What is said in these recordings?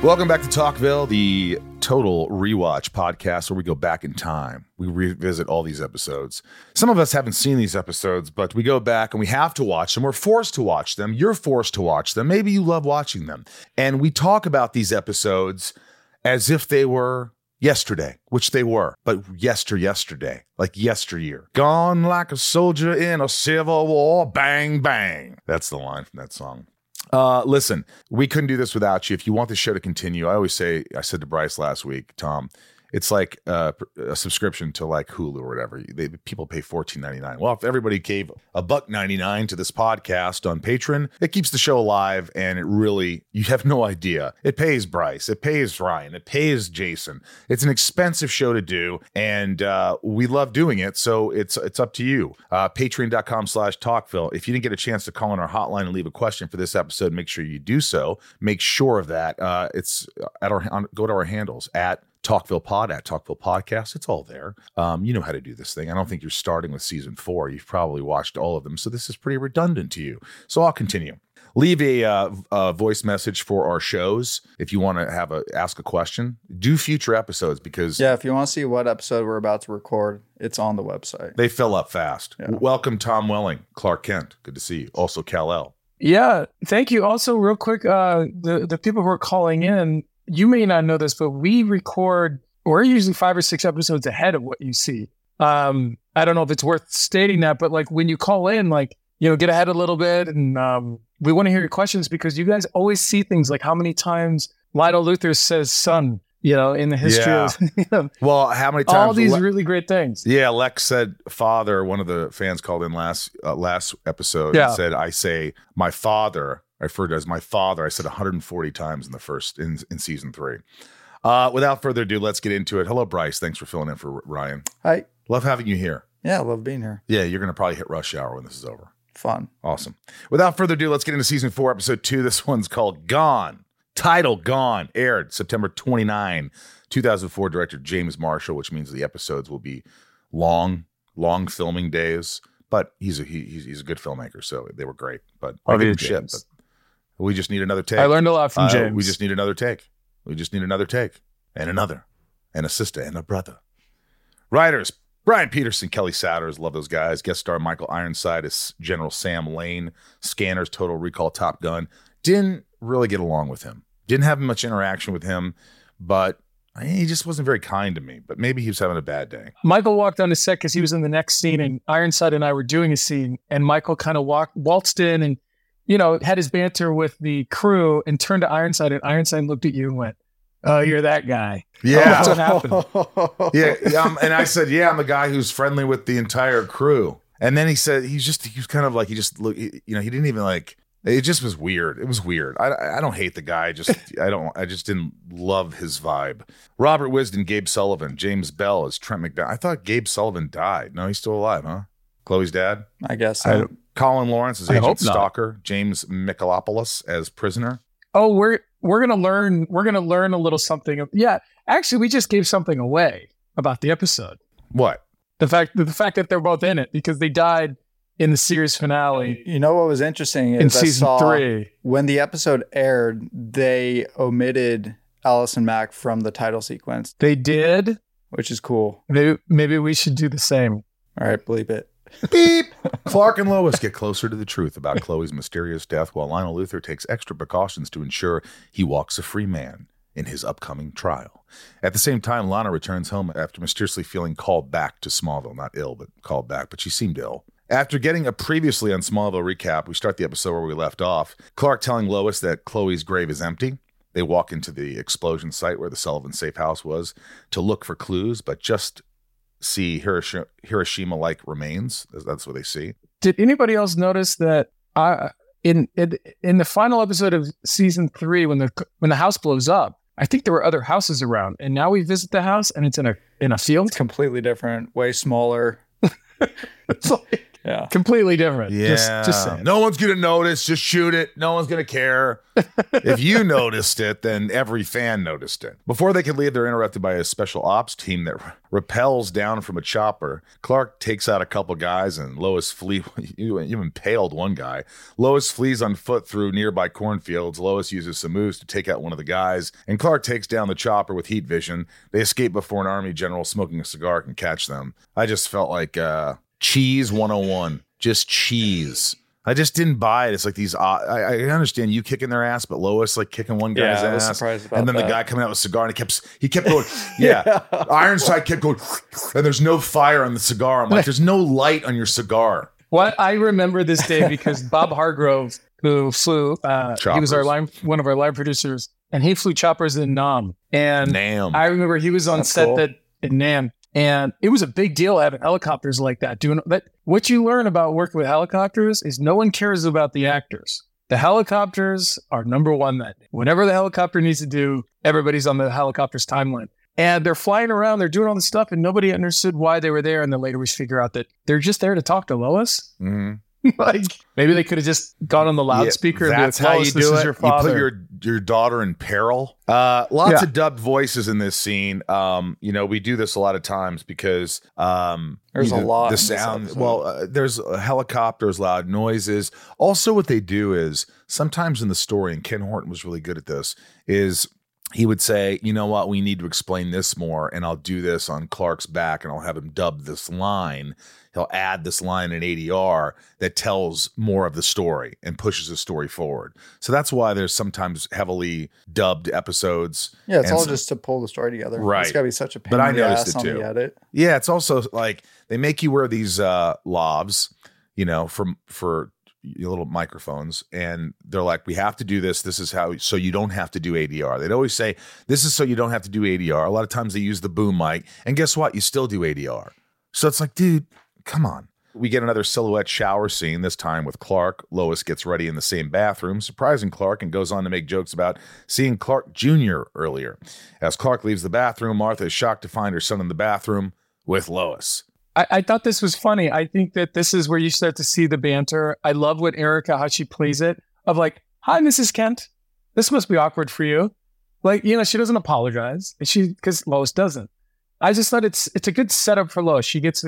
Welcome back to TalkVille, the Total Rewatch podcast where we go back in time. We revisit all these episodes. Some of us haven't seen these episodes, but we go back and we have to watch them. We're forced to watch them. You're forced to watch them. Maybe you love watching them. And we talk about these episodes as if they were yesterday, which they were, but yesterday, like yesteryear. Gone like a soldier in a civil war, bang, bang. That's the line from that song. Listen, we couldn't do this without you. If you want the show to continue, I always say, I said to Bryce last week, Tom, it's like a subscription to like Hulu or whatever. People pay $14.99. Well, if everybody gave $1.99 to this podcast on Patreon, it keeps the show alive, and it really, you have no idea. It pays Bryce, it pays Ryan, it pays Jason. It's an expensive show to do, and we love doing it, so it's up to you. Patreon.com/TalkVille. If you didn't get a chance to call on our hotline and leave a question for this episode, make sure you do so. Make sure of that. It's at go to our handles at TalkVille Pod, at TalkVille Podcast. It's all there. You know how to do this thing. I don't think you're starting with season 4. You've probably watched all of them, so this is pretty redundant to you. So I'll continue. Leave a voice message for our shows if you want to ask a question. Do future episodes, because if you want to see what episode we're about to record, it's on the website. They fill up fast. Yeah. Welcome, Tom Welling, Clark Kent. Good to see you. Also, Kal-El. Yeah, thank you. Also, real quick, the people who are calling in, you may not know this, but we're usually 5 or 6 episodes ahead of what you see. I don't know if it's worth stating that, but like when you call in, get ahead a little bit, and we want to hear your questions, because you guys always see things like how many times Lionel Luthor says son, in the history of how many times all these really great things. Yeah, Lex said father. One of the fans called in last episode and said, I say my father. I referred to as my father. I said 140 times in season 3. Without further ado, let's get into it. Hello, Bryce. Thanks for filling in for Ryan. Hi. Love having you here. Yeah, I love being here. Yeah, you're going to probably hit rush hour when this is over. Fun. Awesome. Without further ado, let's get into season 4, episode 2. This one's called Gone. Title Gone. Aired September 29, 2004. Director James Marshall, which means the episodes will be long filming days. But he's a good filmmaker, so they were great. But we just need another take. I learned a lot from James. We just need another take. We just need another take. And another. And a sister and a brother. Writers, Brian Peterson, Kelly Souders. Love those guys. Guest star Michael Ironside as General Sam Lane. Scanners, Total Recall, Top Gun. Didn't really get along with him. Didn't have much interaction with him, but he just wasn't very kind to me. But maybe he was having a bad day. Michael walked on the set because he was in the next scene, and Ironside and I were doing a scene, and Michael kind of waltzed in and had his banter with the crew and turned to Ironside, and Ironside looked at you and went, "Oh, you're that guy." Yeah. That's what happened. And I said, I'm the guy who's friendly with the entire crew. And then he said, he was kind of like, he just looked, he didn't even like, it just was weird. It was weird. I don't hate the guy. I just didn't love his vibe. Robert Wisden, Gabe Sullivan, James Bell as Trent McDowell. I thought Gabe Sullivan died. No, he's still alive, huh? Chloe's dad? I guess so. Colin Lawrence as Agent Stalker, James Michalopoulos as Prisoner. Oh, we're gonna learn a little something. Actually, we just gave something away about the episode. What? The fact that they're both in it, because they died in the series finale. You know what was interesting is in season 3, when the episode aired, they omitted Allison Mack from the title sequence. They did, which is cool. Maybe we should do the same. All right, bleep it. Beep. Clark and Lois get closer to the truth about Chloe's mysterious death, while Lionel Luthor takes extra precautions to ensure he walks a free man in his upcoming trial. At the same time, Lana returns home after mysteriously feeling called back to Smallville. Not ill, but called back, but she seemed ill. After getting a previously on Smallville recap, we start the episode where we left off. Clark telling Lois that Chloe's grave is empty. They walk into the explosion site where the Sullivan safe house was to look for clues, but just see Hiroshima-like remains. That's what they see. Did anybody else notice that in the final episode of season 3, when the house blows up, I think there were other houses around, and now we visit the house and it's in a field. It's completely different, way smaller. It's like Yeah. Completely different. Yeah. Just saying. No one's going to notice. Just shoot it. No one's going to care. If you noticed it, then every fan noticed it. Before they can leave, they're interrupted by a special ops team that rappels down from a chopper. Clark takes out a couple guys and Lois flees. You impaled one guy. Lois flees on foot through nearby cornfields. Lois uses some moves to take out one of the guys, and Clark takes down the chopper with heat vision. They escape before an army general smoking a cigar can catch them. I just felt like cheese 101. Just cheese. I just didn't buy it. It's like these, I understand you kicking their ass, but Lois like kicking one guy's ass. And then the guy coming out with a cigar, and he kept going. Yeah. Ironside kept going, and there's no fire on the cigar. I'm like, there's no light on your cigar. What I remember this day because Bob Hargrove, who flew, he was one of our live producers, and he flew choppers in Nam. And Nam. I remember he was on in Nam. And it was a big deal having helicopters like that. What you learn about working with helicopters is no one cares about the actors. The helicopters are number one that day. Whatever the helicopter needs to do, everybody's on the helicopter's timeline. And they're flying around, they're doing all this stuff, and nobody understood why they were there. And then later we figure out that they're just there to talk to Lois. Mm-hmm. Like maybe they could have just gone on the loudspeaker. Yeah, that's how you do it. You put your daughter in peril. Lots of dubbed voices in this scene. We do this a lot of times because there's a lot the sound. Well, there's helicopters, loud noises. Also, what they do is sometimes in the story, and Ken Horton was really good at this, is he would say, you know what, we need to explain this more, and I'll do this on Clark's back, and I'll have him dub this line. He'll add this line in ADR that tells more of the story and pushes the story forward. So that's why there's sometimes heavily dubbed episodes. Yeah, it's all just to pull the story together. Right. It's got to be such a pain in the ass on the edit. Yeah, it's also like they make you wear these lavs, for your little microphones, and they're like, we have to do this. This is how, so you don't have to do ADR. They'd always say, this is so you don't have to do ADR. A lot of times they use the boom mic, and guess what? You still do ADR. So it's like, dude, come on. We get another silhouette shower scene, this time with Clark. Lois gets ready in the same bathroom, surprising Clark, and goes on to make jokes about seeing Clark Jr. earlier. As Clark leaves the bathroom, Martha is shocked to find her son in the bathroom with Lois. I thought this was funny. I think that this is where you start to see the banter. I love what Erica, how she plays it, of like, hi, Mrs. Kent. This must be awkward for you. Like, she doesn't apologize. Because Lois doesn't. I just thought it's a good setup for Lois. She gets,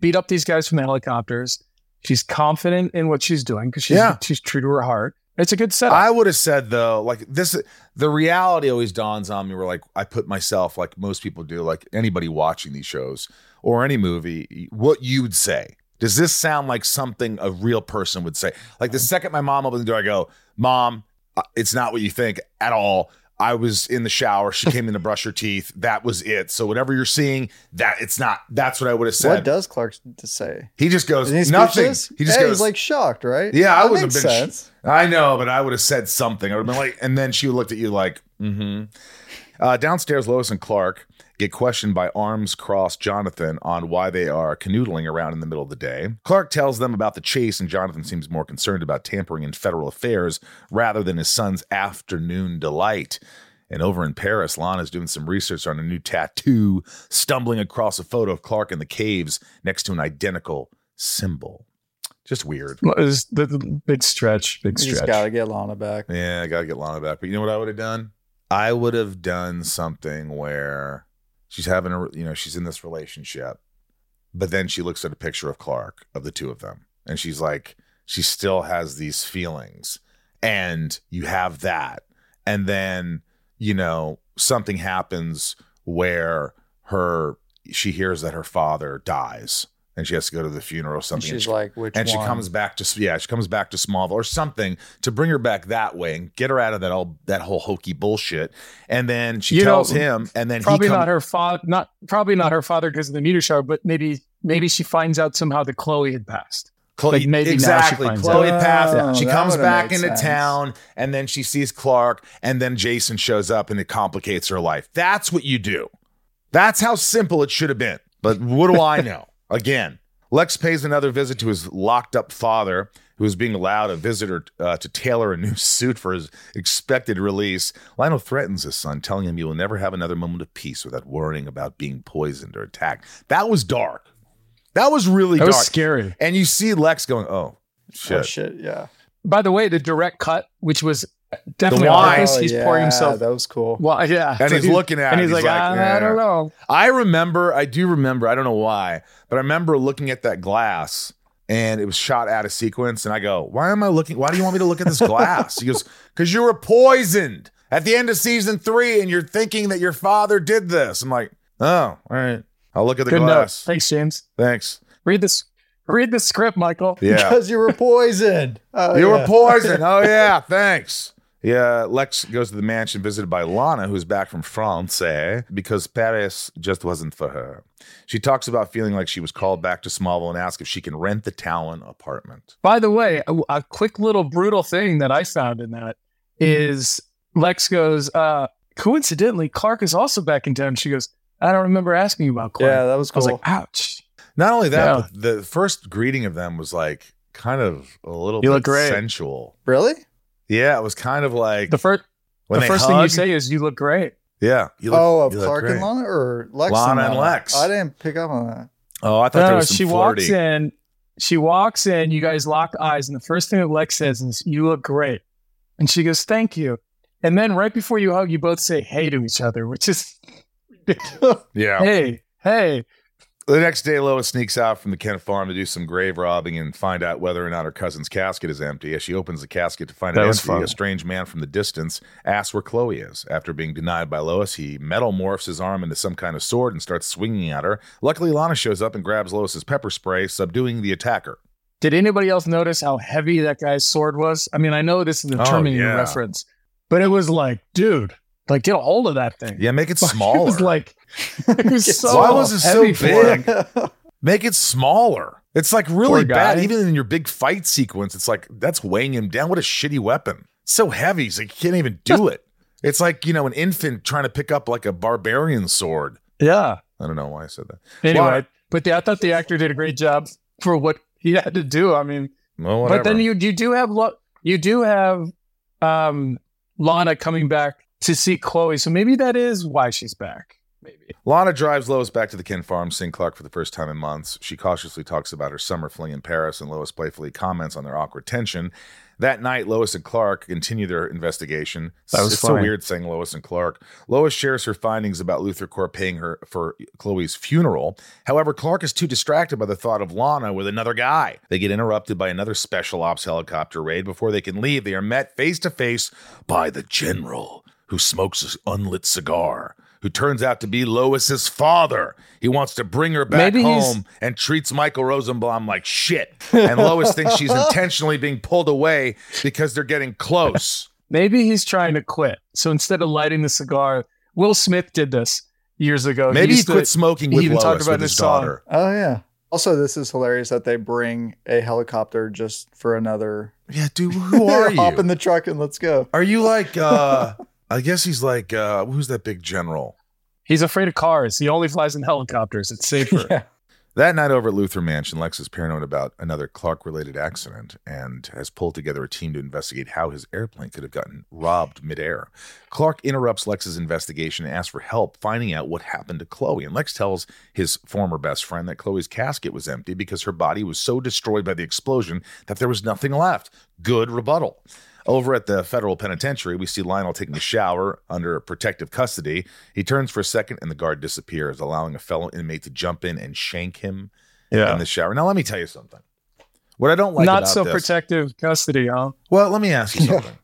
beat up these guys from the helicopters. She's confident in what she's doing because she's true to her heart. It's a good setup. I would have said, though, like this, the reality always dawns on me where like I put myself, like most people do, like anybody watching these shows or any movie, what you'd say. Does this sound like something a real person would say? Like the second my mom opens the door, I go, Mom, it's not what you think at all. I was in the shower. She came in to brush her teeth. That was it. So whatever you're seeing, that's what I would have said. What does Clark say? He just goes, nothing. He just goes, he's like shocked, right? Yeah, I would have been. I know, but I would have said something. I would have been like, and then she looked at you like, mm-hmm. Downstairs, Lois and Clark get questioned by arms crossed Jonathan on why they are canoodling around in the middle of the day. Clark tells them about the chase, and Jonathan seems more concerned about tampering in federal affairs rather than his son's afternoon delight. And over in Paris, Lana's doing some research on a new tattoo, stumbling across a photo of Clark in the caves next to an identical symbol. Just weird. It's the big stretch. You just gotta get Lana back. Yeah, I gotta get Lana back. But you know what I would have done? I would have done something where she's having she's in this relationship, but then she looks at a picture of Clark, of the two of them, and she's like, she still has these feelings, and you have that. And then, something happens where she hears that her father dies, and she has to go to the funeral or something. And she's like, which one? And she comes back to, she comes back to Smallville or something to bring her back that way and get her out of that whole hokey bullshit. And then she tells him, and then probably not her father because of the meter shower, but maybe she finds out somehow that Chloe had passed. Chloe passed. She comes back into town, and then she sees Clark, and then Jason shows up, and it complicates her life. That's what you do. That's how simple it should have been. But what do I know? Again, Lex pays another visit to his locked-up father, who is being allowed a visitor to tailor a new suit for his expected release. Lionel threatens his son, telling him he will never have another moment of peace without worrying about being poisoned or attacked. That was dark. That was really dark. That was scary. And you see Lex going, oh, shit. Oh, shit, yeah. By the way, the direct cut, which was definitely on purpose, he's pouring himself. That was cool. Well, yeah. And so he's looking at it. And he's like I don't know. I do remember, I don't know why, but I remember looking at that glass and it was shot out of sequence. And I go, why do you want me to look at this glass? He goes, because you were poisoned at the end of season 3 and you're thinking that your father did this. I'm like, oh, all right. I'll look at the glass. Note. Thanks, James. Thanks. Read the script, Michael. Yeah. Because you were poisoned. Oh, you were poisoned. Oh, yeah. Thanks. Yeah. Lex goes to the mansion visited by Lana, who's back from France, because Paris just wasn't for her. She talks about feeling like she was called back to Smallville and asks if she can rent the Talon apartment. By the way, a quick little brutal thing that I found in that is Lex goes, coincidentally, Clark is also back in town. She goes, I don't remember asking you about Clark. Yeah, that was cool. I was like, ouch. Not only that, but the first greeting of them was like kind of a little bit sensual. Really? Yeah, it was kind of like the first thing you say is "you look great." Yeah. Clark and Lana or Lex? Lana and Lex. I didn't pick up on that. Oh, I thought there was some flirty. She walks in. You guys lock eyes, and the first thing that Lex says is "you look great," and she goes, "Thank you." And then right before you hug, you both say "hey" to each other, which is ridiculous. Yeah. Hey. The next day, Lois sneaks out from the Kent farm to do some grave robbing and find out whether or not her cousin's casket is empty. As she opens the casket to find it empty, a strange man from the distance asks where Chloe is. After being denied by Lois, he metal morphs his arm into some kind of sword and starts swinging at her. Luckily, Lana shows up and grabs Lois's pepper spray, subduing the attacker. Did anybody else notice how heavy that guy's sword was? I mean, I know this is a Terminator reference, but it was like, dude. Like, get a hold of that thing. Yeah, make it smaller. It was like, why was it so big? Make it smaller. It's like really bad. Even in your big fight sequence, it's like, that's weighing him down. What a shitty weapon. It's so heavy. He's like, he can't even do it. It's like, you know, an infant trying to pick up like a barbarian sword. Yeah. I don't know why I said that. Anyway, I thought the actor did a great job for what he had to do. I mean, well, but then you do have Lana coming back to see Chloe, so maybe that is why she's back. Maybe. Lana drives Lois back to the Kent farm, seeing Clark for the first time in months. She cautiously talks about her summer fling in Paris, and Lois playfully comments on their awkward tension. That night, Lois and Clark continue their investigation. It's so weird saying Lois and Clark. Lois shares her findings about Luther Corp paying her for Chloe's funeral. However, Clark is too distracted by the thought of Lana with another guy. They get interrupted by another special ops helicopter raid. Before they can leave, they are met face-to-face by the General, who smokes an unlit cigar, who turns out to be Lois's father. He wants to bring her back home and treats Michael Rosenbaum like shit. And Lois thinks she's intentionally being pulled away because they're getting close. Maybe he's trying to quit. So instead of lighting the cigar, Will Smith did this years ago. Maybe he quit smoking with Lois, with his daughter. Oh, yeah. Also, this is hilarious that they bring a helicopter just for another. Yeah, dude, who are you? Hop in the truck and let's go. Are you like... I guess he's like, who's that big general? He's afraid of cars. He only flies in helicopters. It's safer. Yeah. That night over at Luther Mansion, Lex is paranoid about another Clark-related accident and has pulled together a team to investigate how his airplane could have gotten robbed midair. Clark interrupts Lex's investigation and asks for help finding out what happened to Chloe. And Lex tells his former best friend that Chloe's casket was empty because her body was so destroyed by the explosion that there was nothing left. Good rebuttal. Over at the federal penitentiary, we see Lionel taking a shower under protective custody. He turns for a second and the guard disappears, allowing a fellow inmate to jump in and shank him in the shower. Now, let me tell you something. What I don't like about this. Not so protective custody, huh? Well, let me ask you something.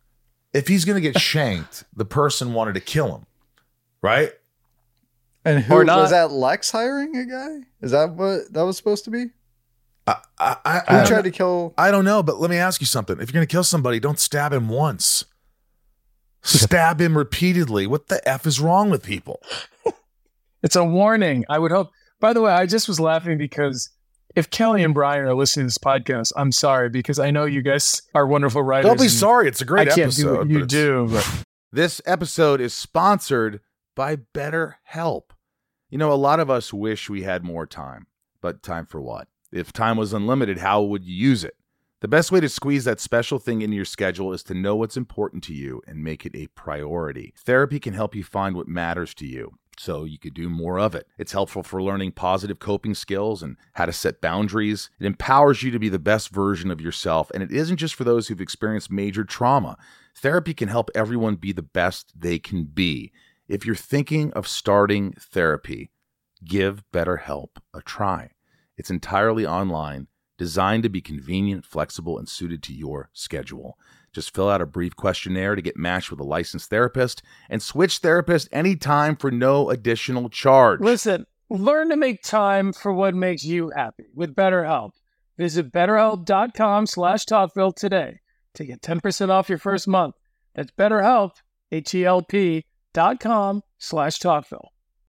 If he's going to get shanked, the person wanted to kill him, right? And who was that? Lex hiring a guy? Is that what that was supposed to be? I don't know, but let me ask you something. If you're going to kill somebody, don't stab him once. Stab him repeatedly. What the F is wrong with people? It's a warning, I would hope. By the way, I just was laughing because if Kelly and Brian are listening to this podcast, I'm sorry, because I know you guys are wonderful writers. Don't be sorry. It's a great episode. I can't do what you do. But... This episode is sponsored by BetterHelp. You know, a lot of us wish we had more time, but time for what? If time was unlimited, how would you use it? The best way to squeeze that special thing into your schedule is to know what's important to you and make it a priority. Therapy can help you find what matters to you. so you could do more of it. It's helpful for learning positive coping skills and how to set boundaries. It empowers you to be the best version of yourself, and it isn't just for those who've experienced major trauma. Therapy can help everyone be the best they can be. If you're thinking of starting therapy, give BetterHelp a try. It's entirely online, designed to be convenient, flexible, and suited to your schedule. Just fill out a brief questionnaire to get matched with a licensed therapist and switch therapists anytime for no additional charge. Listen, learn to make time for what makes you happy with BetterHelp. Visit BetterHelp.com/TalkVille today to get 10% off your first month. That's BetterHelp, HELP.com/TalkVille.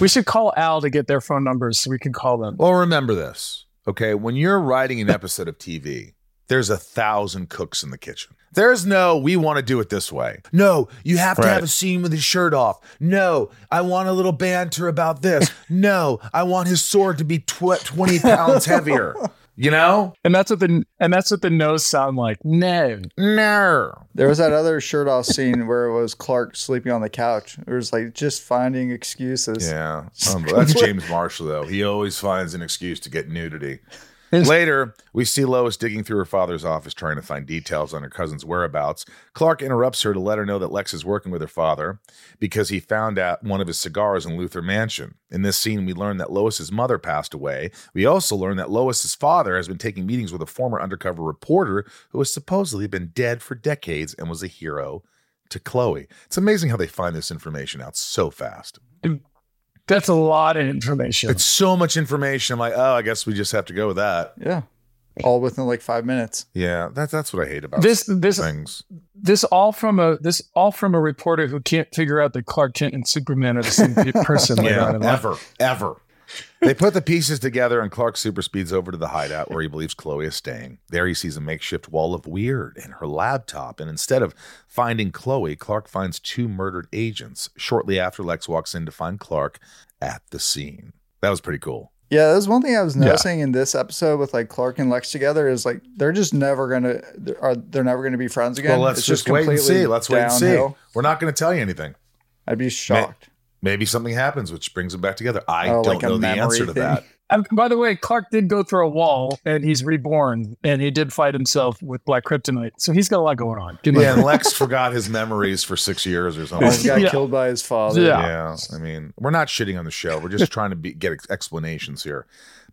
We should call Al to get their phone numbers so we can call them. Well, remember this, okay? When you're writing an episode of TV, there's 1,000 cooks in the kitchen. There's no, we want to do it this way. No, you have to have a scene with his shirt off. No, I want a little banter about this. No, I want his sword to be 20 pounds heavier. You know? And that's what the no's sound like. No. No. There was that other shirt off scene where it was Clark sleeping on the couch. It was like just finding excuses. Yeah. That's James Marshall, though. He always finds an excuse to get nudity. Later, we see Lois digging through her father's office trying to find details on her cousin's whereabouts. Clark interrupts her to let her know that Lex is working with her father because he found out one of his cigars in Luther Mansion. In this scene, we learn that Lois's mother passed away. We also learn that Lois's father has been taking meetings with a former undercover reporter who has supposedly been dead for decades and was a hero to Chloe. It's amazing how they find this information out so fast. That's a lot of information. It's so much information. I'm like, oh, I guess we just have to go with that. Yeah. All within like 5 minutes. Yeah. That's what I hate about this things. This all from a reporter who can't figure out that Clark Kent and Superman are the same person. Yeah, ever. They put the pieces together and Clark super speeds over to the hideout where he believes Chloe is staying. There he sees a makeshift wall of weird and her laptop. And instead of finding Chloe, Clark finds two murdered agents. Shortly after, Lex walks in to find Clark at the scene. That was pretty cool. Yeah, that was one thing I was noticing in this episode with like Clark and Lex together is like they're never gonna be friends again. Well, let's just wait and see. Let's wait and see. We're not gonna tell you anything. I'd be shocked. Maybe something happens, which brings them back together. I don't know the answer to that. By the way, Clark did go through a wall, and he's reborn, and he did fight himself with Black Kryptonite. So he's got a lot going on. Yeah, and Lex forgot his memories for 6 years or something. He got killed by his father. Yeah. I mean, we're not shitting on the show. We're just trying to get explanations here.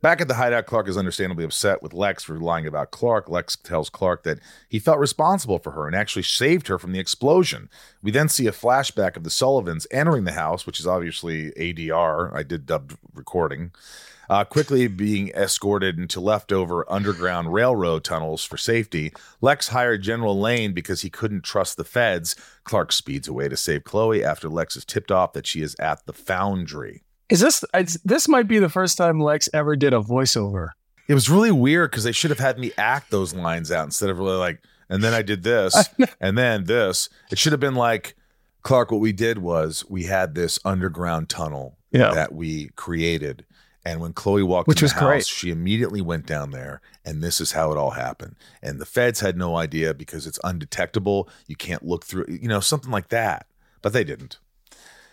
Back at the hideout, Clark is understandably upset with Lex for lying about Clark. Lex tells Clark that he felt responsible for her and actually saved her from the explosion. We then see a flashback of the Sullivans entering the house, which is obviously ADR. I did dubbed recording. Quickly being escorted into leftover underground railroad tunnels for safety. Lex hired General Lane because he couldn't trust the feds. Clark speeds away to save Chloe after Lex is tipped off that she is at the foundry. This might be the first time Lex ever did a voiceover. It was really weird because they should have had me act those lines out instead of really like, and then I did this, and then this. It should have been like, Clark, what we did was we had this underground tunnel that we created. And when Chloe walked into the house, she immediately went down there, and this is how it all happened. And the feds had no idea because it's undetectable. You can't look through, something like that. But they didn't.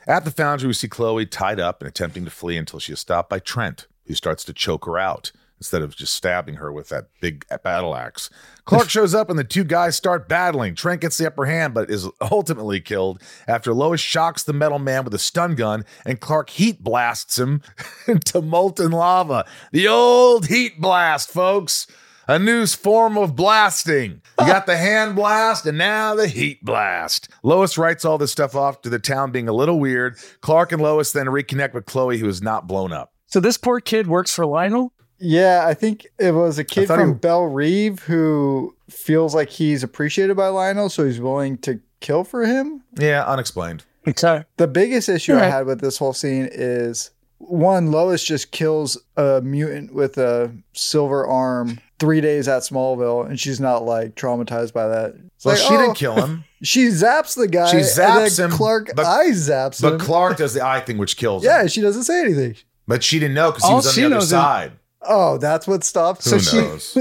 At the foundry, we see Chloe tied up and attempting to flee until she is stopped by Trent, who starts to choke her out. instead of just stabbing her with that big battle axe. Clark shows up and the two guys start battling. Trent gets the upper hand, but is ultimately killed after Lois shocks the metal man with a stun gun and Clark heat blasts him into molten lava. The old heat blast, folks. A new form of blasting. You got the hand blast and now the heat blast. Lois writes all this stuff off to the town being a little weird. Clark and Lois then reconnect with Chloe, who is not blown up. So this poor kid works for Lionel? Yeah, I think it was a kid from Belle Reve who feels like he's appreciated by Lionel, so he's willing to kill for him. Yeah, unexplained. Okay. The biggest issue I had with this whole scene is, one, Lois just kills a mutant with a silver arm 3 days at Smallville, and she's not like traumatized by that. It's well, like, she didn't kill him. She zaps the guy. She zaps him. Clark eye zaps him. But Clark does the eye thing, which kills him. Yeah, she doesn't say anything. But she didn't know because he was on the other side. Oh, that's what stopped. Who knows?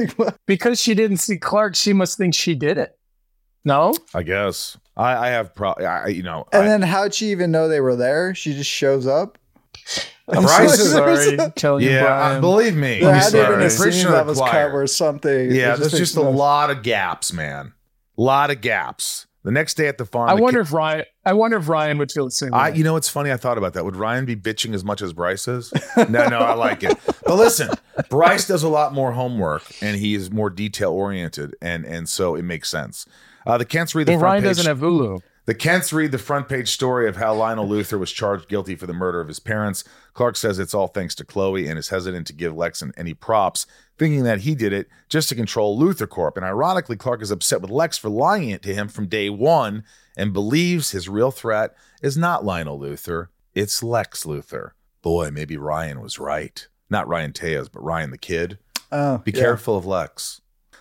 Because she didn't see Clark, she must think she did it. No? I guess. I have probably, you know. And then how'd she even know they were there? She just shows up. I'm sorry. Telling you, Brian. Believe me. Yeah, I didn't even assume that was cut or something. Yeah, there's just a lot of gaps, man. A lot of gaps. The next day at the farm, I wonder if Ryan would feel the same way. You know, it's funny. I thought about that. Would Ryan be bitching as much as Bryce is? No, I like it. But listen, Bryce does a lot more homework, and he is more detail oriented, and so it makes sense. The Kents read the front page. Ryan doesn't have Hulu. The Kents read the front page story of how Lionel Luthor was charged guilty for the murder of his parents. Clark says it's all thanks to Chloe and is hesitant to give Lex any props, thinking that he did it just to control Luther Corp. And ironically, Clark is upset with Lex for lying to him from day one and believes his real threat is not Lionel Luthor, it's Lex Luthor. Boy, maybe Ryan was right. Not Ryan Tejas, but Ryan the kid. Be careful of Lex.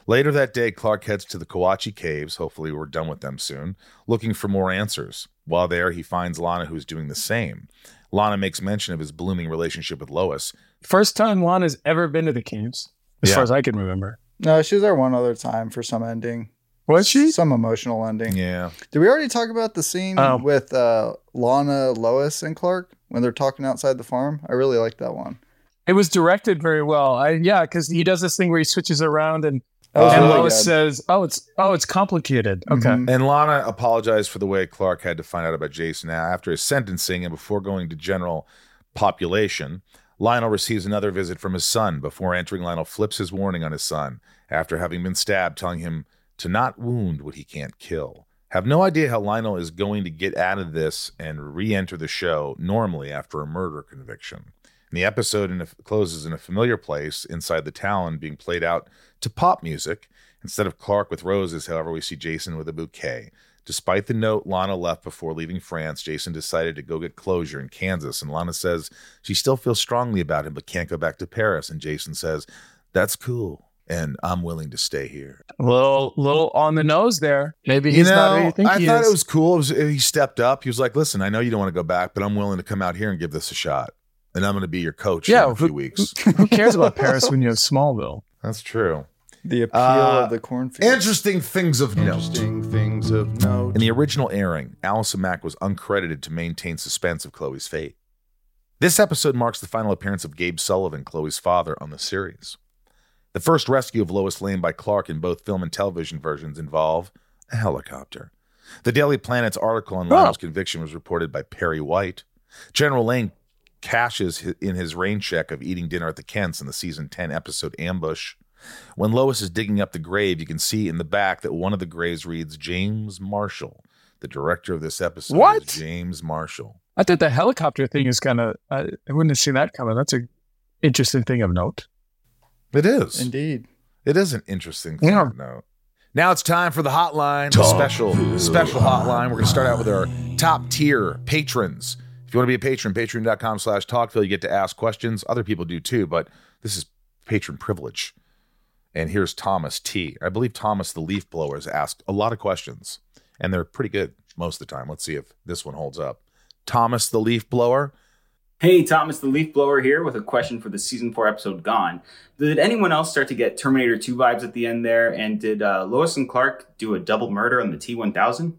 Later that day, Clark heads to the Kawachi Caves. Hopefully we're done with them soon, looking for more answers. While there, he finds Lana, who's doing the same. Lana makes mention of his blooming relationship with Lois. First time Lana's ever been to the caves, as far as I can remember. No, she was there one other time for some ending. Was she? Some emotional ending. Yeah. Did we already talk about the scene with Lana, Lois, and Clark when they're talking outside the farm? I really liked that one. It was directed very well. Because he does this thing where he switches around and... and really Lois says, it's complicated. Okay. Mm-hmm. And Lana apologized for the way Clark had to find out about Jason after his sentencing and before going to general population. Lionel receives another visit from his son. Before entering, Lionel flips his warning on his son after having been stabbed, telling him to not wound what he can't kill. Have no idea how Lionel is going to get out of this and re-enter the show normally after a murder conviction. And the episode closes in a familiar place inside the town, being played out to pop music. Instead of Clark with roses, however, we see Jason with a bouquet. Despite the note Lana left before leaving France, Jason decided to go get closure in Kansas. And Lana says she still feels strongly about him, but can't go back to Paris. And Jason says, that's cool. And I'm willing to stay here. A little on the nose there. Maybe he's not who you think he is. I thought it was cool. He stepped up. He was like, listen, I know you don't want to go back, but I'm willing to come out here and give this a shot. And I'm going to be your coach in a few weeks. Who cares about Paris when you have Smallville? That's true. The appeal of the cornfield. Interesting things of note. In the original airing, Allison Mack was uncredited to maintain suspense of Chloe's fate. This episode marks the final appearance of Gabe Sullivan, Chloe's father, on the series. The first rescue of Lois Lane by Clark in both film and television versions involve a helicopter. The Daily Planet's article on Lionel's conviction was reported by Perry White. General Lane cashes in his rain check of eating dinner at the Kents in the season 10 episode Ambush. When Lois is digging up the grave, you can see in the back that one of the graves reads James Marshall. The director of this episode is James Marshall. I thought the helicopter thing is kind of, I wouldn't have seen that coming. That's an interesting thing of note. It is. Indeed. It is an interesting thing of note. Now it's time for the hotline, the special hotline. We're going to start out with our top tier patrons. If you want to be a patron, patreon.com/TalkVille, you get to ask questions. Other people do too, but this is patron privilege. And here's Thomas T. I believe Thomas the Leaf Blower has asked a lot of questions, and they're pretty good most of the time. Let's see if this one holds up. Thomas the Leaf Blower. Hey, Thomas the Leaf Blower here with a question for the season 4 episode Gone. Did anyone else start to get Terminator 2 vibes at the end there? And did Lois and Clark do a double murder on the T-1000?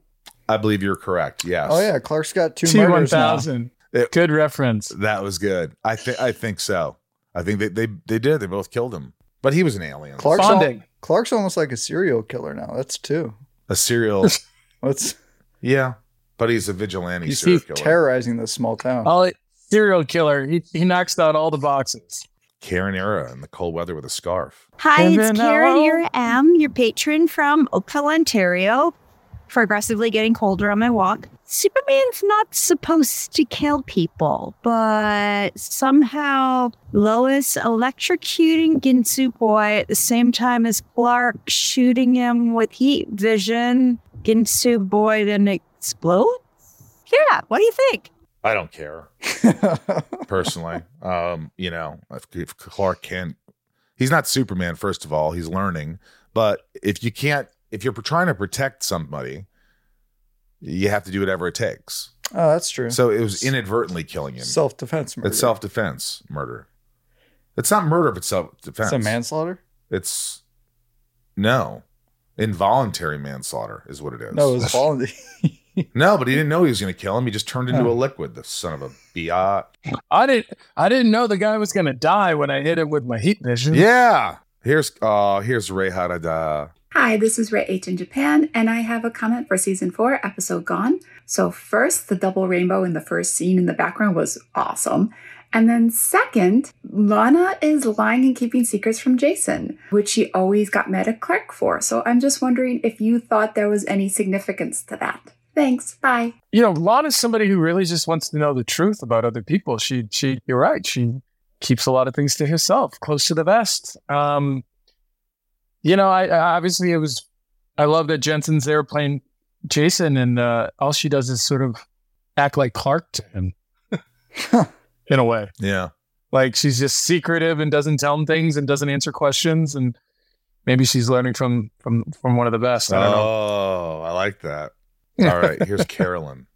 I believe you're correct. Yes. Oh yeah, Clark's got two T-1000. Good reference. That was good. I think so. I think they did. They both killed him, but he was an alien. Clark's almost like a serial killer now. That's two. A serial. That's yeah, but he's a vigilante. He's killer. Terrorizing this small town. Oh, serial killer. He knocks out all the boxes. Karen Era in the cold weather with a scarf. Hi, it's Karen Era M, your patron from Oakville, Ontario. Progressively getting colder on my walk. Superman's not supposed to kill people, but somehow Lois electrocuting Ginsu Boy at the same time as Clark shooting him with heat vision. Ginsu Boy then explodes? Yeah, what do you think? I don't care, personally. If Clark Kent, he's not Superman, first of all. He's learning. But if you're trying to protect somebody, you have to do whatever it takes. Oh, that's true. So it was inadvertently killing him. Self-defense murder. It's self-defense murder. It's not murder if it's self-defense. It's a manslaughter? No. Involuntary manslaughter is what it is. No, it was voluntary. No, but he didn't know he was going to kill him. He just turned into a liquid, the son of a biatch. I didn't know the guy was going to die when I hit him with my heat vision. Yeah. Here's Rei Harada. Hi, this is Rei H in Japan, and I have a comment for season 4, episode Gone. So first, the double rainbow in the first scene in the background was awesome. And then second, Lana is lying and keeping secrets from Jason, which she always got mad at Clark for. So I'm just wondering if you thought there was any significance to that. Thanks. Bye. Lana's somebody who really just wants to know the truth about other people. She. You're right. She keeps a lot of things to herself, close to the vest. I love that Jensen's there playing Jason, and all she does is sort of act like Clark to him, in a way. Yeah, like she's just secretive and doesn't tell him things and doesn't answer questions, and maybe she's learning from one of the best. I don't know. Oh, I like that. All right, here's Carolyn.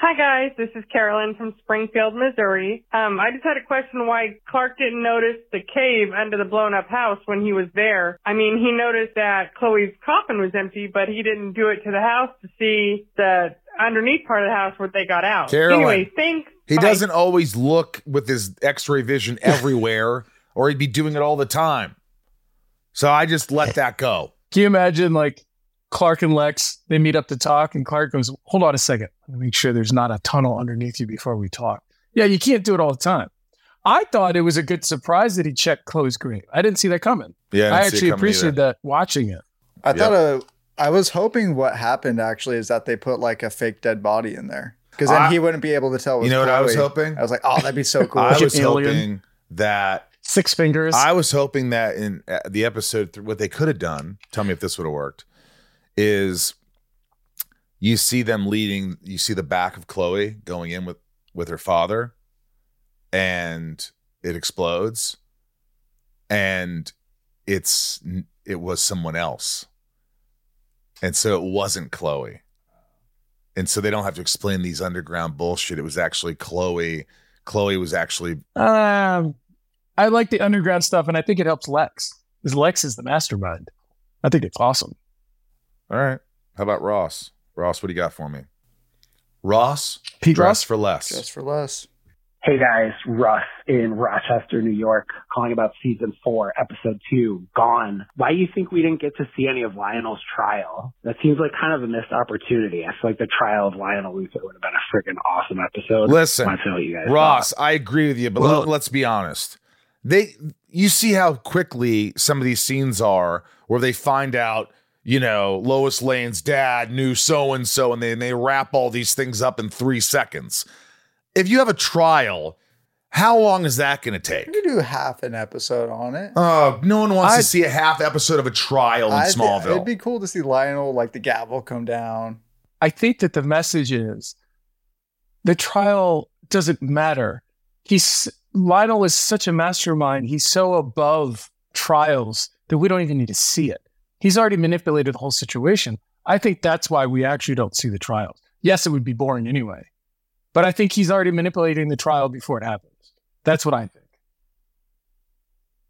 Hi, guys. This is Carolyn from Springfield, Missouri. I just had a question why Clark didn't notice the cave under the blown-up house when he was there. I mean, he noticed that Chloe's coffin was empty, but he didn't do it to the house to see the underneath part of the house where they got out. Carolyn, anyway, thanks. He doesn't always look with his x-ray vision everywhere, or he'd be doing it all the time. So I just let that go. Can you imagine, Clark and Lex, they meet up to talk, and Clark goes, hold on a second. Let me make sure there's not a tunnel underneath you before we talk. Yeah, you can't do it all the time. I thought it was a good surprise that he checked Chloe's grave. I didn't see that coming. Yeah, I actually appreciated that watching it. I was hoping what happened actually is that they put a fake dead body in there, because then he wouldn't be able to tell. You know what Chloe. I was hoping? I was like, oh, that'd be so cool. I was hoping that... Six fingers. I was hoping that in the episode, what they could have done, tell me if this would have worked, is you see them leading, you see the back of Chloe going in with her father, and it explodes, and it was someone else, and so it wasn't Chloe, and so they don't have to explain these underground bullshit. It was actually Chloe was actually I like the underground stuff, and I think it helps Lex, because Lex is the mastermind. I think it's awesome. All right. How about Ross? Ross, what do you got for me? Ross, Pete Dress Ross? For Less. Dress for Less. Hey, guys. Russ in Rochester, New York, calling about season 4, episode 2, Gone. Why do you think we didn't get to see any of Lionel's trial? That seems like kind of a missed opportunity. I feel like the trial of Lionel Luthor would have been a freaking awesome episode. Listen, I feel you guys Ross, thought. I agree with you, but let's be honest. You see how quickly some of these scenes are where they find out, Lois Lane's dad knew so-and-so, and they wrap all these things up in 3 seconds. If you have a trial, how long is that going to take? You can do half an episode on it. No one wants to see a half episode of a trial in Smallville. It'd be cool to see Lionel, the gavel come down. I think that the message is the trial doesn't matter. Lionel is such a mastermind. He's so above trials that we don't even need to see it. He's already manipulated the whole situation. I think that's why we actually don't see the trial. Yes, it would be boring anyway, but I think he's already manipulating the trial before it happens. That's what I think.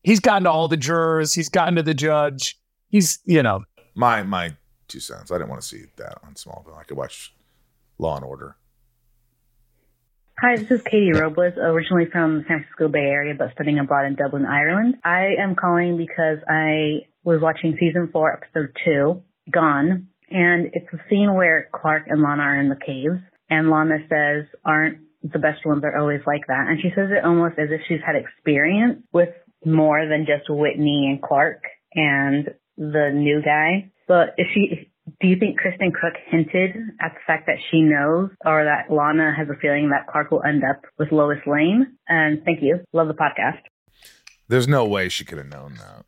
He's gotten to all the jurors. He's gotten to the judge. He's. My 2 cents. I didn't want to see that on Smallville. I could watch Law and Order. Hi, this is Katie Robles, originally from the San Francisco Bay Area, but studying abroad in Dublin, Ireland. I am calling because I was watching Season 4, Episode 2, Gone, and it's a scene where Clark and Lana are in the caves, and Lana says, aren't the best ones are always like that? And she says it almost as if she's had experience with more than just Whitney and Clark and the new guy. But do you think Kristen Crook hinted at the fact that she knows, or that Lana has a feeling that Clark will end up with Lois Lane? And thank you. Love the podcast. There's no way she could have known that,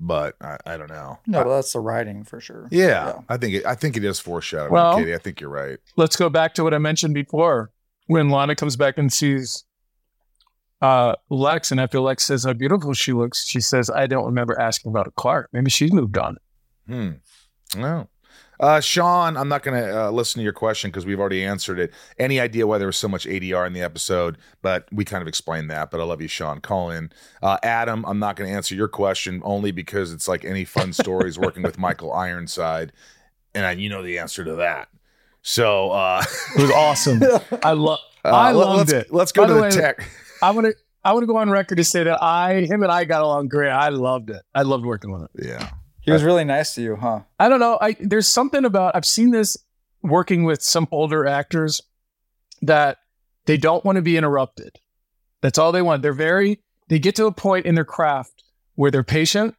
but I don't know. No, but that's the writing for sure. Yeah. I think it is foreshadowing, well, Katie. I think you're right. Let's go back to what I mentioned before. When Lana comes back and sees Lex, and after Lex says how beautiful she looks, she says, I don't remember asking about a Clark. Maybe she's moved on. No. Sean, I'm not going to listen to your question because we've already answered it. Any idea why there was so much ADR in the episode? But we kind of explained that. But I love you, Sean. Call in. Adam, I'm not going to answer your question only because it's like any fun stories working with Michael Ironside. And you know the answer to that. So it was awesome. I loved it. Let's go to the tech. I want to go on record to say that him and I got along great. I loved it. I loved working with it. Yeah. He was really nice to you, huh? I don't know. There's something about, I've seen this working with some older actors, that they don't want to be interrupted. That's all they want. They get to a point in their craft where they're patient,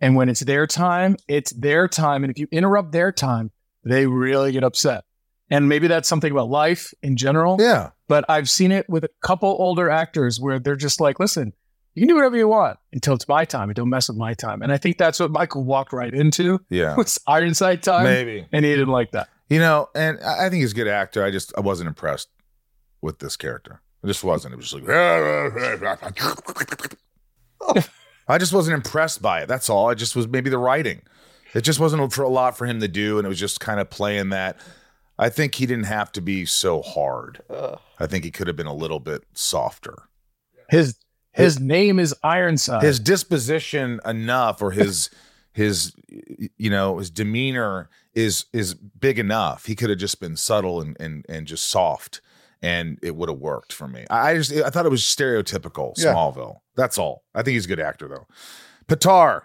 and when it's their time. And if you interrupt their time, they really get upset. And maybe that's something about life in general. Yeah. But I've seen it with a couple older actors where they're just like, listen, you can do whatever you want until it's my time. And don't mess with my time. And I think that's what Michael walked right into. Yeah. It's Ironside time. Maybe. And he didn't like that. You know, and I think he's a good actor. I wasn't impressed with this character. I just wasn't. It was just like, I just wasn't impressed by it. That's all. It just was maybe the writing. It just wasn't a lot for him to do, and it was just kind of playing that. I think he didn't have to be so hard. I think he could have been a little bit softer. His name is Ironside. His disposition enough, or his demeanor is big enough. He could have just been subtle and just soft, and it would have worked for me. I thought it was stereotypical Smallville. That's all. I think he's a good actor though. Pitar.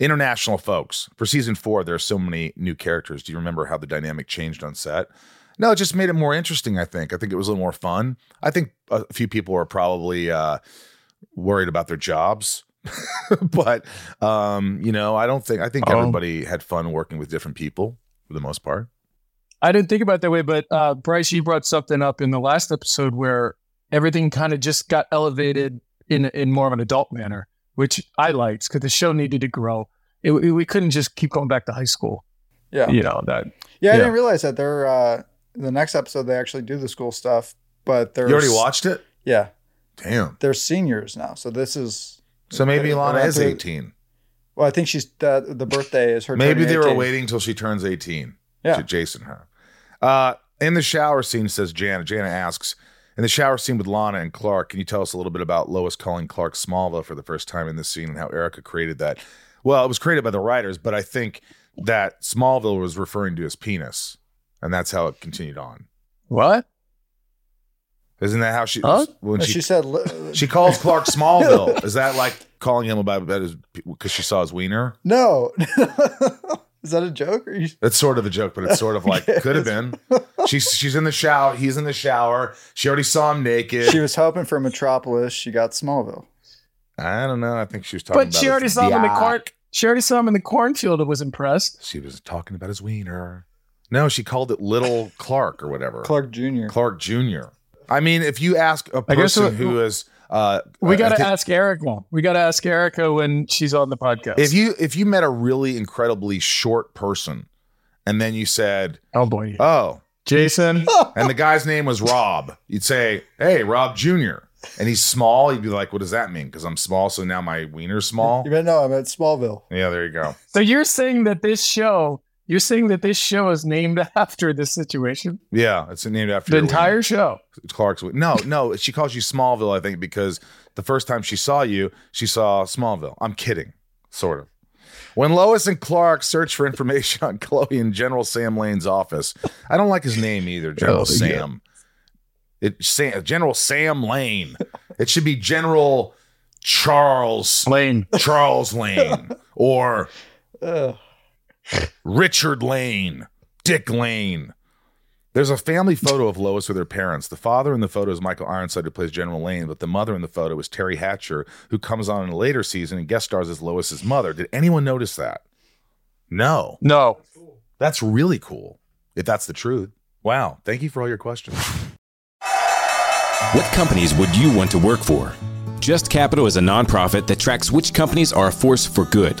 International folks. For season 4, there are so many new characters. Do you remember how the dynamic changed on set? No, it just made it more interesting, I think. I think it was a little more fun. I think a few people are probably worried about their jobs. But, I think everybody had fun working with different people for the most part. I didn't think about it that way, but Bryce, you brought something up in the last episode where everything kind of just got elevated in more of an adult manner, which I liked because the show needed to grow. We couldn't just keep going back to high school. Yeah. You know, that. Yeah, I didn't realize that the next episode, they actually do the school stuff, but they're. You already watched it? Yeah. Damn. They're seniors now. So this is. So maybe Lana is 18. Well, I think she's, the birthday is her. Maybe they were waiting till she turns 18 to Jason her. In the shower scene, says Janet. Janet asks, in the shower scene with Lana and Clark, can you tell us a little bit about Lois calling Clark Smallville for the first time in this scene and how Erica created that? Well, it was created by the writers, but I think that Smallville was referring to his penis, and that's how it continued on. What? Isn't that how she... Huh? When she said... she calls Clark Smallville. Is that like calling him about his... because she saw his wiener? No. Is that a joke? That's sort of the joke, but it's sort of like, could have been. She's in the shower. He's in the shower. She already saw him naked. She was hoping for Metropolis. She got Smallville. I don't know. I think she was talking about she already saw him in the cornfield and was impressed. She was talking about his wiener. No, she called it Little Clark or whatever. Clark Jr. Clark Jr. I mean, if you ask a person who is... we got to ask Eric. We got to ask Erica when she's on the podcast. If you met a really incredibly short person, and then you said, "Oh boy, oh Jason," and the guy's name was Rob, you'd say, "Hey, Rob Jr." And he's small. He'd be like, "What does that mean? Because I'm small, so now my wiener's small." You mean, no, I'm at Smallville. Yeah, there you go. So you're saying that this show is named after this situation? Yeah, it's named after the entire show. Clark's. No, she calls you Smallville, I think, because the first time she saw you, she saw Smallville. I'm kidding, sort of. When Lois and Clark search for information on Chloe in General Sam Lane's office, I don't like his name either, General Sam. General Sam Lane. It should be General Charles Lane, or Richard Lane, Dick Lane. There's a family photo of Lois with her parents. The father in the photo is Michael Ironside, who plays General Lane, but the mother in the photo is Terry Hatcher, who comes on in a later season and guest stars as Lois's mother. Did anyone notice that? No. No. That's really cool, if that's the truth. Wow. Thank you for all your questions. What companies would you want to work for? Just Capital is a nonprofit that tracks which companies are a force for good.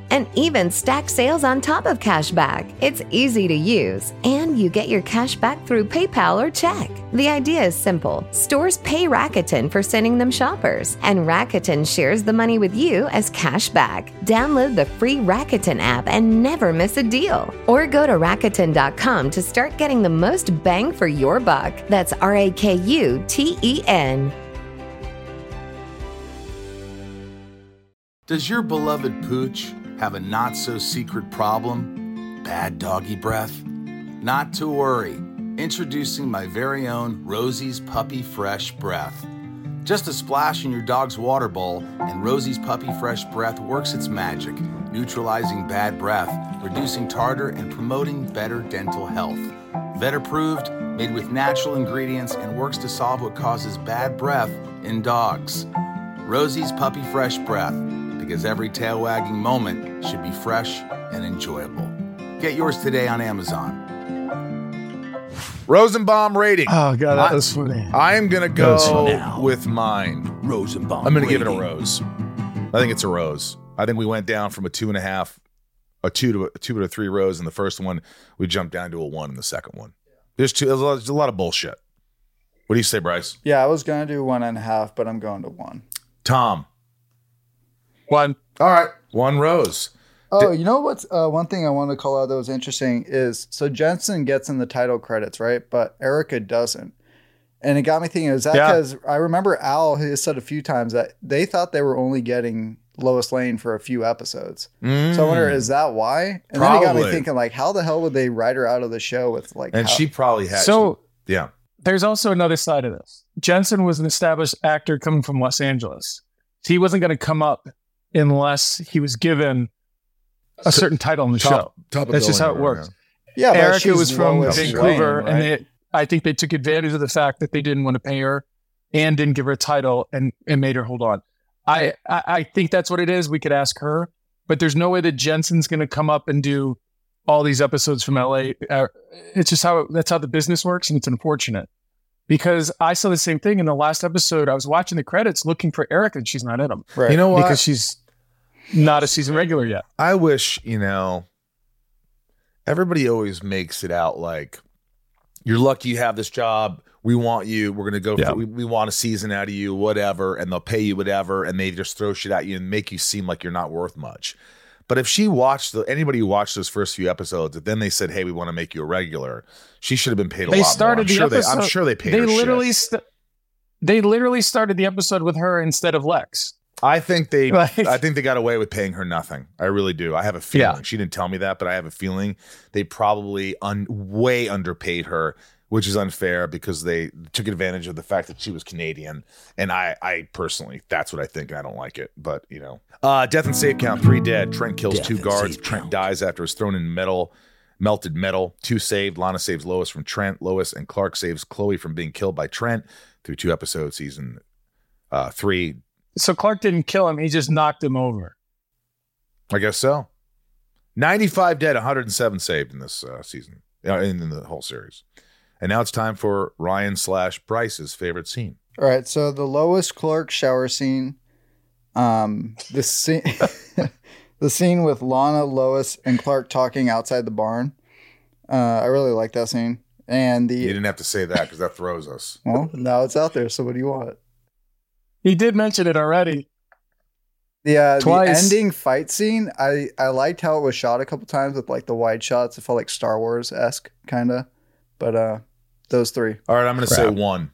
And even stack sales on top of cash back. It's easy to use, and you get your cash back through PayPal or check. The idea is simple. Stores pay Rakuten for sending them shoppers, and Rakuten shares the money with you as cash back. Download the free Rakuten app and never miss a deal. Or go to Rakuten.com to start getting the most bang for your buck. That's Rakuten. Does your beloved pooch have a not-so-secret problem? Bad doggy breath? Not to worry. Introducing my very own Rosie's Puppy Fresh Breath. Just a splash in your dog's water bowl, and Rosie's Puppy Fresh Breath works its magic, neutralizing bad breath, reducing tartar, and promoting better dental health. Vet approved, made with natural ingredients, and works to solve what causes bad breath in dogs. Rosie's Puppy Fresh Breath. Because every tail wagging moment should be fresh and enjoyable. Get yours today on Amazon. Rosenbaum rating. Oh, God, that was funny. I am going to go with mine. Rosenbaum. I'm going to give it a rose. I think it's a rose. I think we went down from a two to a three rose in the first one. We jumped down to a one in the second one. There's a lot of bullshit. What do you say, Bryce? Yeah, I was going to do 1.5, but I'm going to 1. Tom. 1. All right. 1 rose. Oh, you know what's one thing I want to call out that was interesting is, so Jensen gets in the title credits, right? But Erica doesn't. And it got me thinking, is that because I remember Al has said a few times that they thought they were only getting Lois Lane for a few episodes. So I wonder, is that why? And probably. Then it got me thinking, like, how the hell would they write her out of the show with like... And she probably had... So, there's also another side of this. Jensen was an established actor coming from Los Angeles. He wasn't going to come up unless he was given a certain title on the show. That's just how it works. Yeah, Erica was from Vancouver, and I think they took advantage of the fact that they didn't want to pay her and didn't give her a title and made her hold on. I think that's what it is. We could ask her, but there's no way that Jensen's going to come up and do all these episodes from LA. It's just that's how the business works, and it's unfortunate. Because I saw the same thing in the last episode. I was watching the credits looking for Erica, and she's not in them. Right. You know what? Because she's not a season regular yet. I wish, everybody always makes it out like, you're lucky you have this job. We want you. We're going to go. Yeah. We want a season out of you, whatever. And they'll pay you whatever. And they just throw shit at you and make you seem like you're not worth much. But if she watched anybody who watched those first few episodes, then they said, "Hey, we want to make you a regular," she should have been paid a lot more. I'm sure they paid her shit. They literally started the episode with her instead of Lex. I think they got away with paying her nothing. I really do. I have a feeling. Yeah. She didn't tell me that, but I have a feeling they probably way underpaid her, which is unfair because they took advantage of the fact that she was Canadian. And I personally, that's what I think, and I don't like it. But, death and save count, 3 dead. Trent kills 2 guards. Trent dies after is thrown in melted metal. 2 saved. Lana saves Lois from Trent. Lois and Clark saves Chloe from being killed by Trent through 2 episodes, season 3. So Clark didn't kill him. He just knocked him over. I guess so. 95 dead, 107 saved in this season, in the whole series. And now it's time for Ryan/Bryce's favorite scene. All right. So the Lois Clark shower scene, the scene, the scene with Lana, Lois, and Clark talking outside the barn. I really like that scene. And you didn't have to say that because that throws us. Well, now it's out there. So what do you want? He did mention it already. The ending fight scene, I liked how it was shot a couple times with like the wide shots. It felt like Star Wars-esque kind of, but those three. All right, I'm going to say one.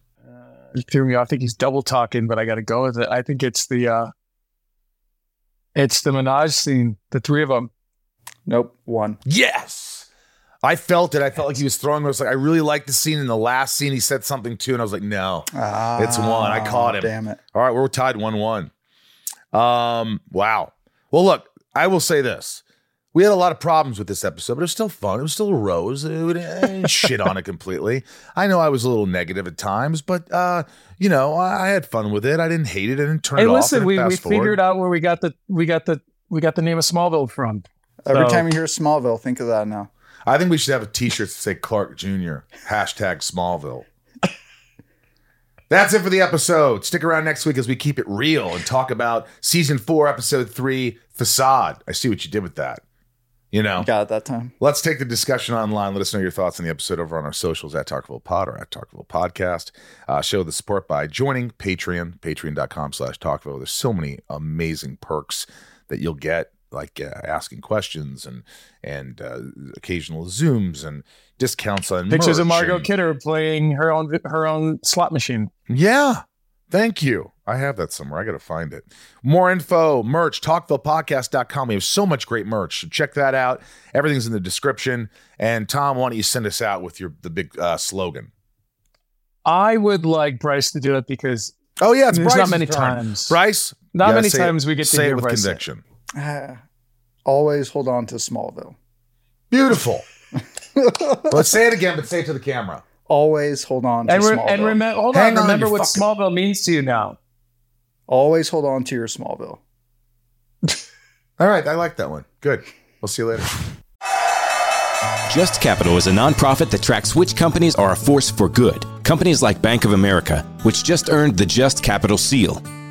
You threw me off. I think he's double talking, but I got to go with it. I think it's the menage scene, the three of them. Nope, one. Yes! I felt it. I felt like he was throwing us. Like, I really liked the scene. In the last scene, he said something too, and I was like, no, it's one. I caught him. Damn it. All right, we're tied 1-1. Wow. Well, look, I will say this. We had a lot of problems with this episode, but it was still fun. It was still a rose. I didn't shit on it completely. I know I was a little negative at times, but, I had fun with it. I didn't hate it. I didn't turn it off. Listen, we figured out where we got the name of Smallville from. Every time you hear Smallville, think of that now. I think we should have a t-shirt that say Clark Jr. #Smallville. That's it for the episode. Stick around next week as we keep it real and talk about season 4, episode 3, Facade. I see what you did with that. Got it that time. Let's take the discussion online. Let us know your thoughts on the episode over on our socials at TalkVille Pod or at TalkVille Podcast. Show the support by joining Patreon, patreon.com/TalkVille. There's so many amazing perks that you'll get, like asking questions and occasional Zooms and discounts on pictures of Margot Kidder playing her own slot machine. Yeah, thank you. I have that somewhere. I got to find it. More info, merch, talkvillepodcast.com. We have so much great merch. So check that out. Everything's in the description. And Tom, why don't you send us out with the big slogan? I would like Bryce to do it because there's Bryce's not many times. Bryce, not many times we get to hear it with Bryce conviction. Always hold on to Smallville. Beautiful. Let's say it again, but say it to the camera. Always hold on to Smallville. And remember what Smallville means to you now. Always hold on to your Smallville. All right. I like that one. Good. We'll see you later. Just Capital is a nonprofit that tracks which companies are a force for good. Companies like Bank of America, which just earned the Just Capital seal.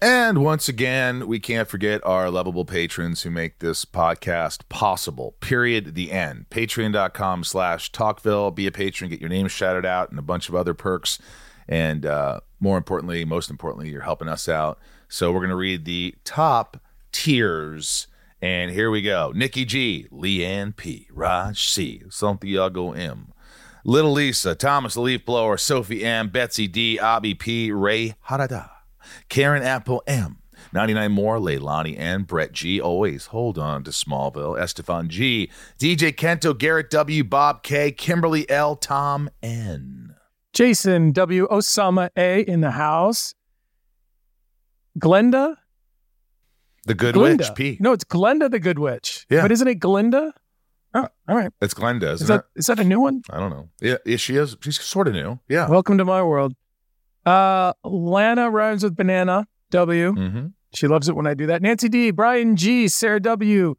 And once again, we can't forget our lovable patrons who make this podcast possible. Period. The end. Patreon.com/TalkVille. Be a patron. Get your name shouted out and a bunch of other perks. And most importantly, you're helping us out. So we're going to read the top tiers. And here we go. Nikki G, Leanne P, Raj C, Santiago M, Little Lisa, Thomas the Leaf Blower, Sophie M, Betsy D, Abby P, Ray Harada, Karen Apple M, 99 More, Leilani N, Brett G, Always Hold On to Smallville, Estefan G, DJ Kento, Garrett W, Bob K, Kimberly L, Tom N, Jason W, Osama A in the house, Glenda, the Good Witch P. No, it's Glenda the Good Witch. Yeah. But isn't it Glenda? Oh, all right. It's Glenda, isn't it? Is that a new one? I don't know. Yeah, she is. She's sort of new. Yeah. Welcome to my world. Lana rhymes with banana. W. Mm-hmm. She loves it when I do that. Nancy D, Brian G, Sarah W,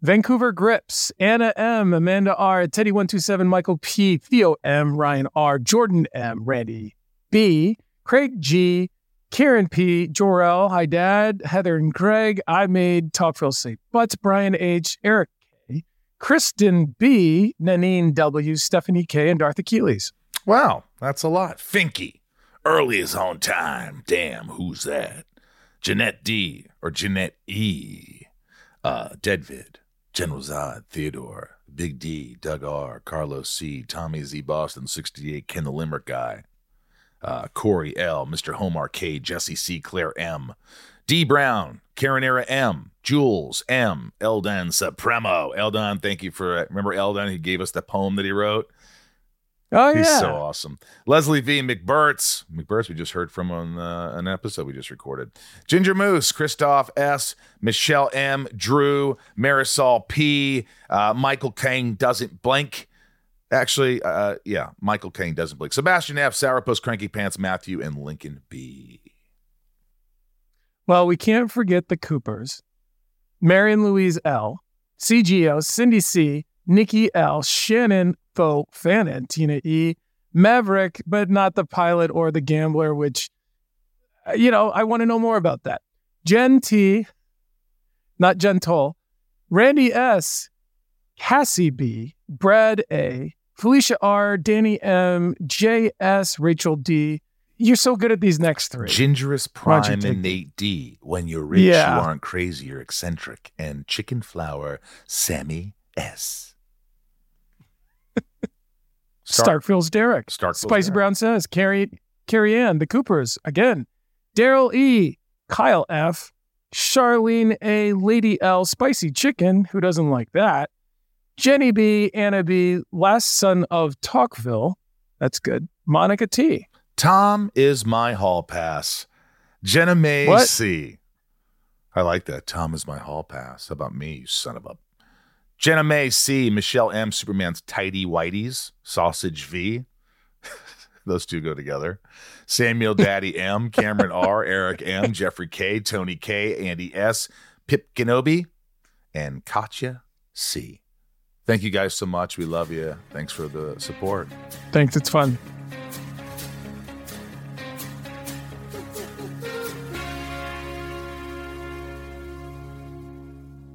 Vancouver Grips, Anna M, Amanda R, Teddy127, Michael P, Theo M, Ryan R, Jordan M, Randy B, Craig G, Karen P, Jorel, Hi Dad, Heather and Greg, I Made TalkVille Say Butts, Brian H, Eric K, Kristen B, Nanine W, Stephanie K, and Dartha Keelys. Wow, that's a lot. Finky, early is on time. Damn, who's that? Jeanette D, or Jeanette E, Deadvid, General Zod, Theodore, Big D, Doug R, Carlos C, Tommy Z, Boston 68, Ken the Limerick Guy. Corey L, Mr. Homar K, Jesse C, Claire M, D Brown, Karen Era M, Jules M, Eldon Supremo. Eldon, thank you for remember Eldon, he gave us the poem that he wrote. Oh, he's so awesome. Leslie V. McBurtz. McBurtz, we just heard from on an episode we just recorded. Ginger Moose, Christoph S., Michelle M., Drew, Marisol P., Michael Kang doesn't blink. Actually, Michael Kang doesn't blink. Sebastian F., Sourpuss, Cranky Pants, Matthew, and Lincoln B. Well, we can't forget the Coopers. Marion Louise L., CGO, Cindy C., Nikki L., Shannon Faux, Fanon, Tina E., Maverick, but not the pilot or the gambler, which, I want to know more about that. Jen T., not Gentle, Randy S., Cassie B., Brad A., Felicia R., Danny M., J.S., Rachel D. You're so good at these next three. Gingerous Prime and Nate D. When you're rich, you aren't crazy, you're eccentric. And Chicken Flower, Sammy S. Starkville's Derek. Spicy Derek. Brown says, Carrie Ann, the Coopers, again. Daryl E., Kyle F., Charlene A., Lady L., Spicy Chicken, who doesn't like that? Jenny B., Anna B., Last Son of Talkville, that's good. Monica T. Tom is my hall pass. Jenna May what? C. I like that. Tom is my hall pass. How about me, you son of a... Jenna May C. Michelle M. Superman's tidy whiteys. Sausage V. Those two go together. Samuel Daddy M. Cameron R. Eric M. Jeffrey K. Tony K. Andy S. Pip Kenobi. And Katya C. Thank you guys so much. We love you. Thanks for the support. Thanks. It's fun.